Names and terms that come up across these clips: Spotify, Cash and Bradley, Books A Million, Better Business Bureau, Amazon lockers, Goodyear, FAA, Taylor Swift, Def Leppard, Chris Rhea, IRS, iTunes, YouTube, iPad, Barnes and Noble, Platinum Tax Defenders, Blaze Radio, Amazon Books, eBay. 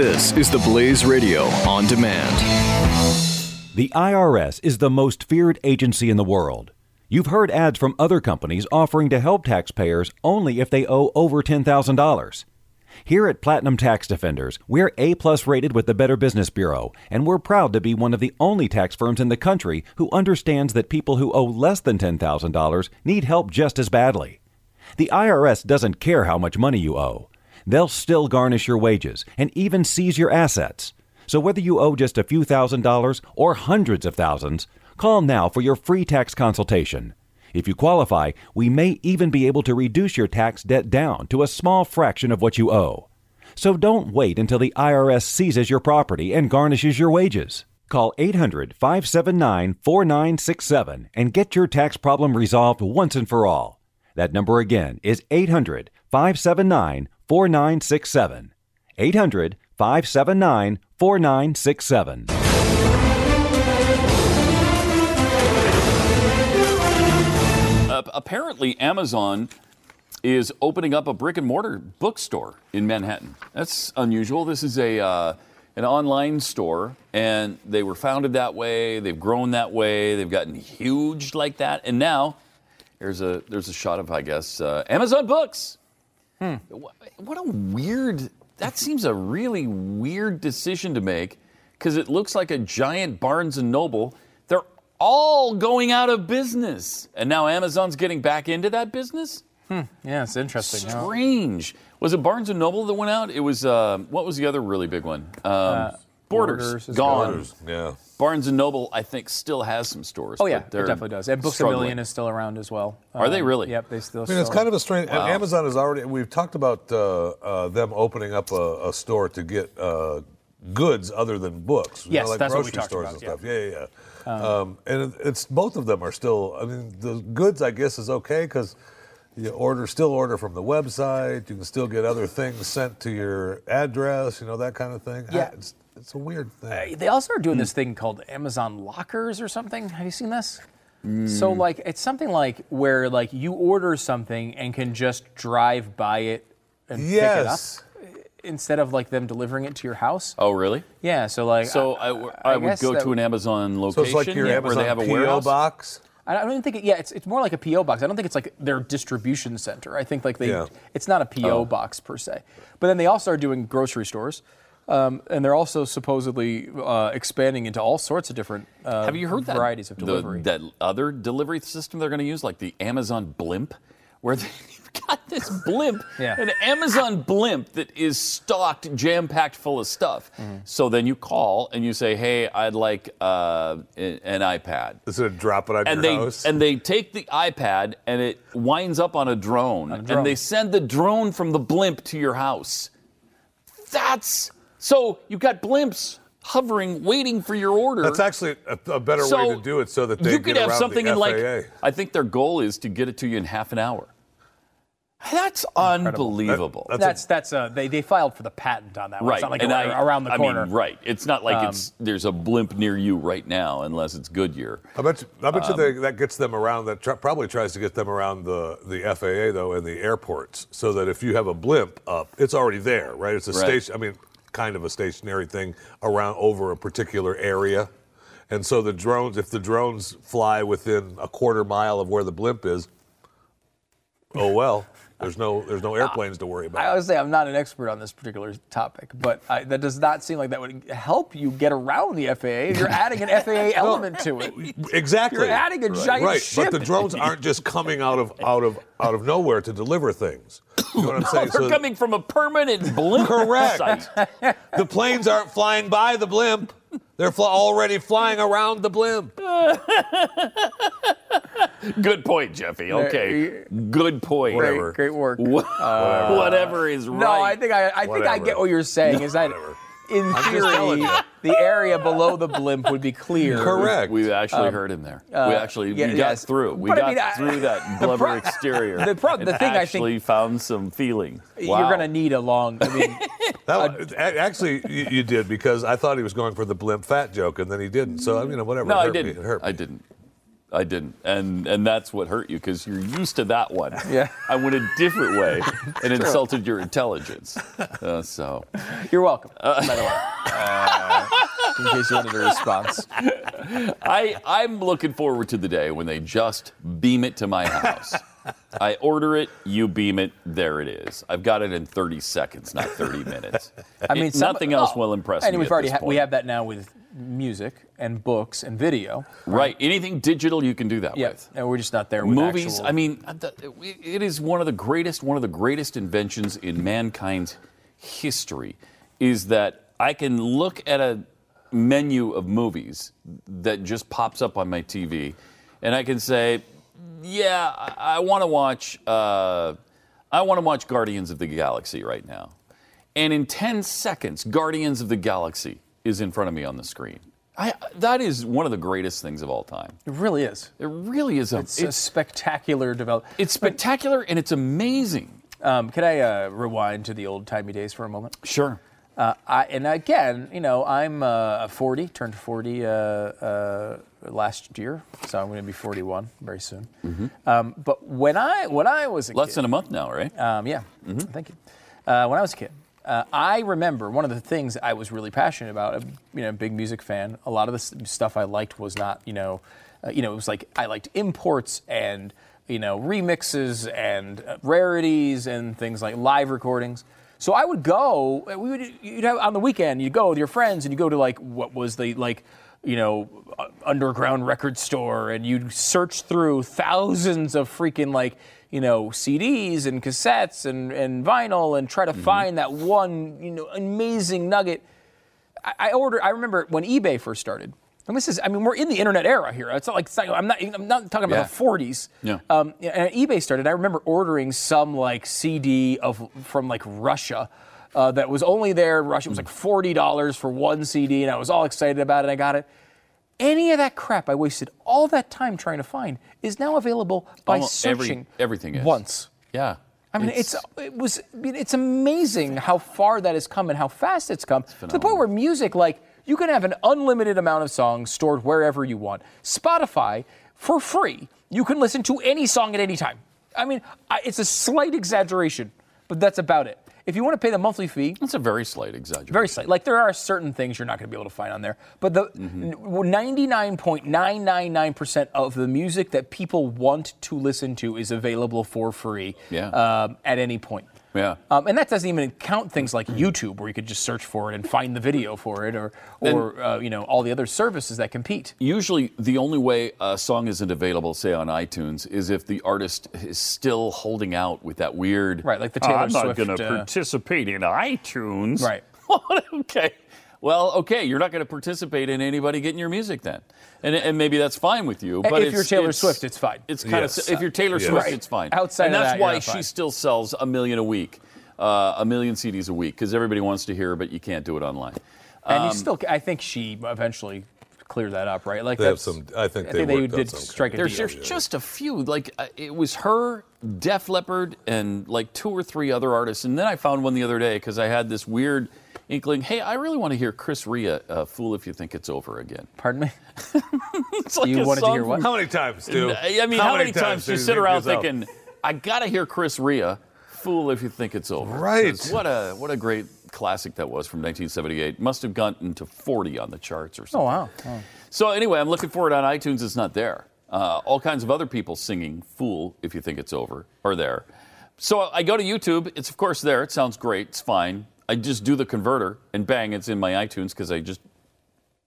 This is the Blaze Radio On Demand. The IRS is the most feared agency in the world. You've heard ads from other companies offering to help taxpayers only if they owe over $10,000. Here at Platinum Tax Defenders, we're A-plus rated with the Better Business Bureau, and we're proud to be one of the only tax firms in the country who understands that people who owe less than $10,000 need help just as badly. The IRS doesn't care how much money you owe. They'll still garnish your wages and even seize your assets. So whether you owe just a few $1,000s or hundreds of thousands, call now for your free tax consultation. If you qualify, we may even be able to reduce your tax debt down to a small fraction of what you owe. So don't wait until the IRS seizes your property and garnishes your wages. Call 800-579-4967 and get your tax problem resolved once and for all. That number again is 800-579-4967. 800-579-4967. Apparently, Amazon is opening up a brick-and-mortar bookstore in Manhattan. That's unusual. This is an online store, and they were founded that way. They've grown that way. They've gotten huge like that. And now, there's a shot of, I guess, Amazon Books. What a weird... That seems a really weird decision to make, because it looks like a giant Barnes and Noble. They're all going out of business. And now Amazon's getting back into that business? Yeah, it's interesting. Strange. Huh? Was it Barnes & Noble that went out? It was, what was the other really big one? Borders. Gone. Yeah. Barnes & Noble, I think, still has some stores. Oh, yeah, it definitely does. And Books A Million is still around as well. Are they really? Yep, they still sell. It's kind of a strange... Wow. Amazon is already... We've talked about them opening up a store to get goods other than books. Yes, like that's what we talked about. Yeah. Yeah. And it's both of them are still. I mean, the goods, I guess, is okay because you still order from the website. You can still get other things sent to your address. That kind of thing. Yeah, it's a weird thing. They also are doing this thing called Amazon lockers or something. Have you seen this? So it's something where you order something and can just drive by it and pick it up. Instead of them delivering it to your house. Oh, really? Yeah. So I would go to an Amazon location. So it's like your Amazon where they have a warehouse? PO box. I don't think. It's more like a PO box. I don't think it's like their distribution center. I think it's not a PO box per se. But then they also are doing grocery stores, and they're also supposedly expanding into all sorts of different. Have you heard varieties of delivery? That other delivery system they're going to use, like the Amazon Blimp, where they. Got this blimp, an Amazon blimp that is stocked, jam-packed full of stuff. So then you call and you say, hey, I'd like an iPad. This would drop it on your house? And they take the iPad and it winds up on a drone. And they send the drone from the blimp to your house. So you've got blimps hovering, waiting for your order. That's actually a better way to do it so that they you could get have around something the FAA. I think their goal is to get it to you in half an hour. That's unbelievable. They filed for the patent on that one. Right. It's not around the corner. I mean, right. It's not like there's a blimp near you right now, unless it's Goodyear. I bet you that gets them around. That probably tries to get them around the FAA though, and the airports, so that if you have a blimp up, it's already there, right? It's a station. I mean, kind of a stationary thing around over a particular area. And so the drones, if the drones fly within a quarter mile of where the blimp is, oh well. There's no airplanes to worry about. I always say I'm not an expert on this particular topic, but that does not seem like that would help you get around the FAA. You're adding an FAA element to it. Exactly. You're adding a giant ship. But the drones aren't just coming out of nowhere to deliver things. You know what I'm saying? They're coming from a permanent blimp. Correct. Site. The planes aren't flying by the blimp. They're already flying around the blimp. Good point, Jeffy. Okay. Good point. Whatever. Great work. Whatever is right. No, I think I get what you're saying. In theory, the area below the blimp would be clear. Correct. We've actually heard him there. We got through. We got through that blubber exterior. I found some feeling. Wow. You're going to need a long. I mean, you did, because I thought he was going for the blimp fat joke, and then he didn't. So whatever. No, I didn't. It hurt me. I didn't. And that's what hurt you, because you're used to that one. Yeah. I went a different way and insulted your intelligence. So. You're welcome, by the way. In case you wanted a response. I'm looking forward to the day when they just beam it to my house. I order it, you beam it, there it is. I've got it in 30 seconds, not 30 minutes. I mean, nothing else will impress me. And we've already we have that now with music and books and video. Right. Anything digital you can do that with. And we're just not there with movies. Actual... I mean, it is one of the greatest inventions in mankind's history, is that I can look at a menu of movies that just pops up on my TV, and I can say, yeah, I want to watch Guardians of the Galaxy right now. And in 10 seconds, Guardians of the Galaxy is in front of me on the screen. That is one of the greatest things of all time. It really is. It really is. It's a spectacular development. It's spectacular, and it's amazing. Can I rewind to the old-timey days for a moment? Sure. I'm 40, turned 40 last year, so I'm going to be 41 very soon. Mm-hmm. But when I was a kid... Less than a month now, right? Yeah. Mm-hmm. Thank you. When I was a kid, I remember one of the things I was really passionate about, big music fan, a lot of the stuff I liked was not, it was like I liked imports and, remixes and rarities and things like live recordings. So I would go. You'd have on the weekend. You'd go with your friends, and you go to what was the underground record store, and you'd search through thousands of freaking CDs and cassettes and vinyl, and try to find that one amazing nugget. I remember when eBay first started. And this is, we're in the internet era here. It's not like I'm not talking about the 40s. Yeah. And eBay started. I remember ordering some CD from Russia that was only there in Russia. It was $40 for one CD, and I was all excited about it. I got it. Any of that crap I wasted all that time trying to find is now available by searching everything is. Once. Yeah. It's amazing how far that has come and how fast it's come. It's to the point where music you can have an unlimited amount of songs stored wherever you want. Spotify, for free, you can listen to any song at any time. It's a slight exaggeration, but that's about it. If you want to pay the monthly fee... That's a very slight exaggeration. Very slight. There are certain things you're not going to be able to find on there. But the 99.999% of the music that people want to listen to is available for free at any point. Yeah. And that doesn't even count things like YouTube, where you could just search for it and find the video for it, or all the other services that compete. Usually the only way a song isn't available, say, on iTunes, is if the artist is still holding out with that weird... Right, like the Taylor Swift... I'm not going to participate in iTunes. Right. Okay. Well, okay, you're not going to participate in anybody getting your music then. And maybe that's fine with you. But if you're Taylor Swift, it's fine. It's kind of if you're Taylor Swift, it's fine. Outside and of that's that, why she still sells a million CDs a week, because everybody wants to hear her, but you can't do it online. And I think she eventually cleared that up, right? Like I think they did strike a deal. There's just a few. It was her, Def Leppard, and two or three other artists. And then I found one the other day because I had this weird inkling, hey, I really want to hear Chris Rhea, Fool If You Think It's Over Again. Pardon me? You wanted to hear what? How many times, dude? How many times do you sit around thinking, I got to hear Chris Rhea, Fool If You Think It's Over? Right. What a great classic that was from 1978. Must have gotten to 40 on the charts or something. Oh, wow. Oh. So anyway, I'm looking for it on iTunes. It's not there. All kinds of other people singing Fool If You Think It's Over are there. So I go to YouTube. It's, of course, there. It sounds great. It's fine. I just do the converter, and bang, it's in my iTunes because I just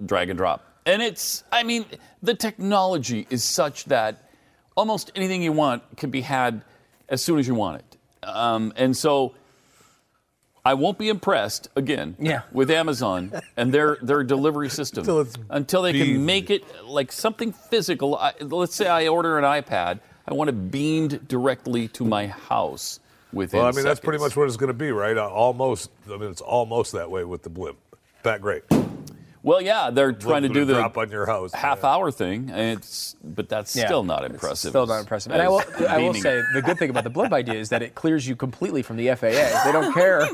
drag and drop. And the technology is such that almost anything you want can be had as soon as you want it. And so I won't be impressed, again, with Amazon and their delivery system until they can make it something physical. Let's say I order an iPad. I want it beamed directly to my house. Within seconds. That's pretty much what it's going to be, right? It's almost that way with the blimp. That great. Well, yeah, they're trying to do the drop on your house, half-hour thing, and that's still not impressive. Still not impressive. And I will say the good thing about the blimp idea is that it clears you completely from the FAA. They don't care.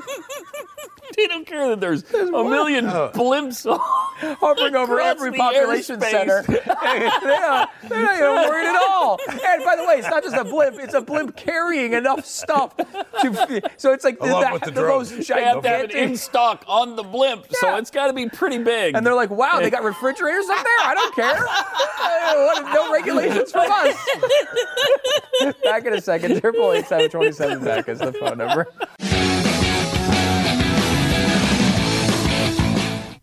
They don't care that there's a million blimps hovering over every population center. They're not even worried at all. And by the way, it's not just a blimp. It's a blimp carrying enough stuff. So it's like the most gigantic. They have to have it in stock on the blimp, so it's got to be pretty big. And they're like, wow, they got refrigerators up there? I don't care. No regulations from us. Back in a second. 888-727 back is the phone number.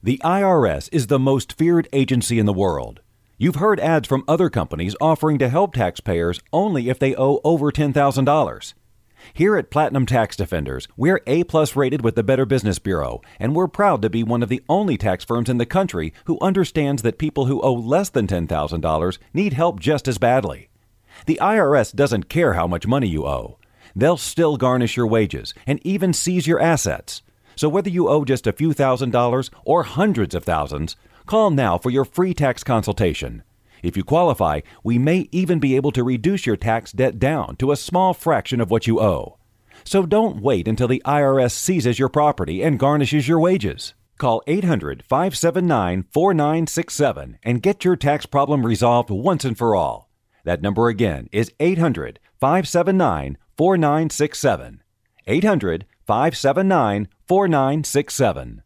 The IRS is the most feared agency in the world. You've heard ads from other companies offering to help taxpayers only if they owe over $10,000. Here at Platinum Tax Defenders, we're A-plus rated with the Better Business Bureau, and we're proud to be one of the only tax firms in the country who understands that people who owe less than $10,000 need help just as badly. The IRS doesn't care how much money you owe. They'll still garnish your wages and even seize your assets. So whether you owe just a few $1,000s or hundreds of thousands, call now for your free tax consultation. If you qualify, we may even be able to reduce your tax debt down to a small fraction of what you owe. So don't wait until the IRS seizes your property and garnishes your wages. Call 800-579-4967 and get your tax problem resolved once and for all. That number again is 800-579-4967. 800-579-4967.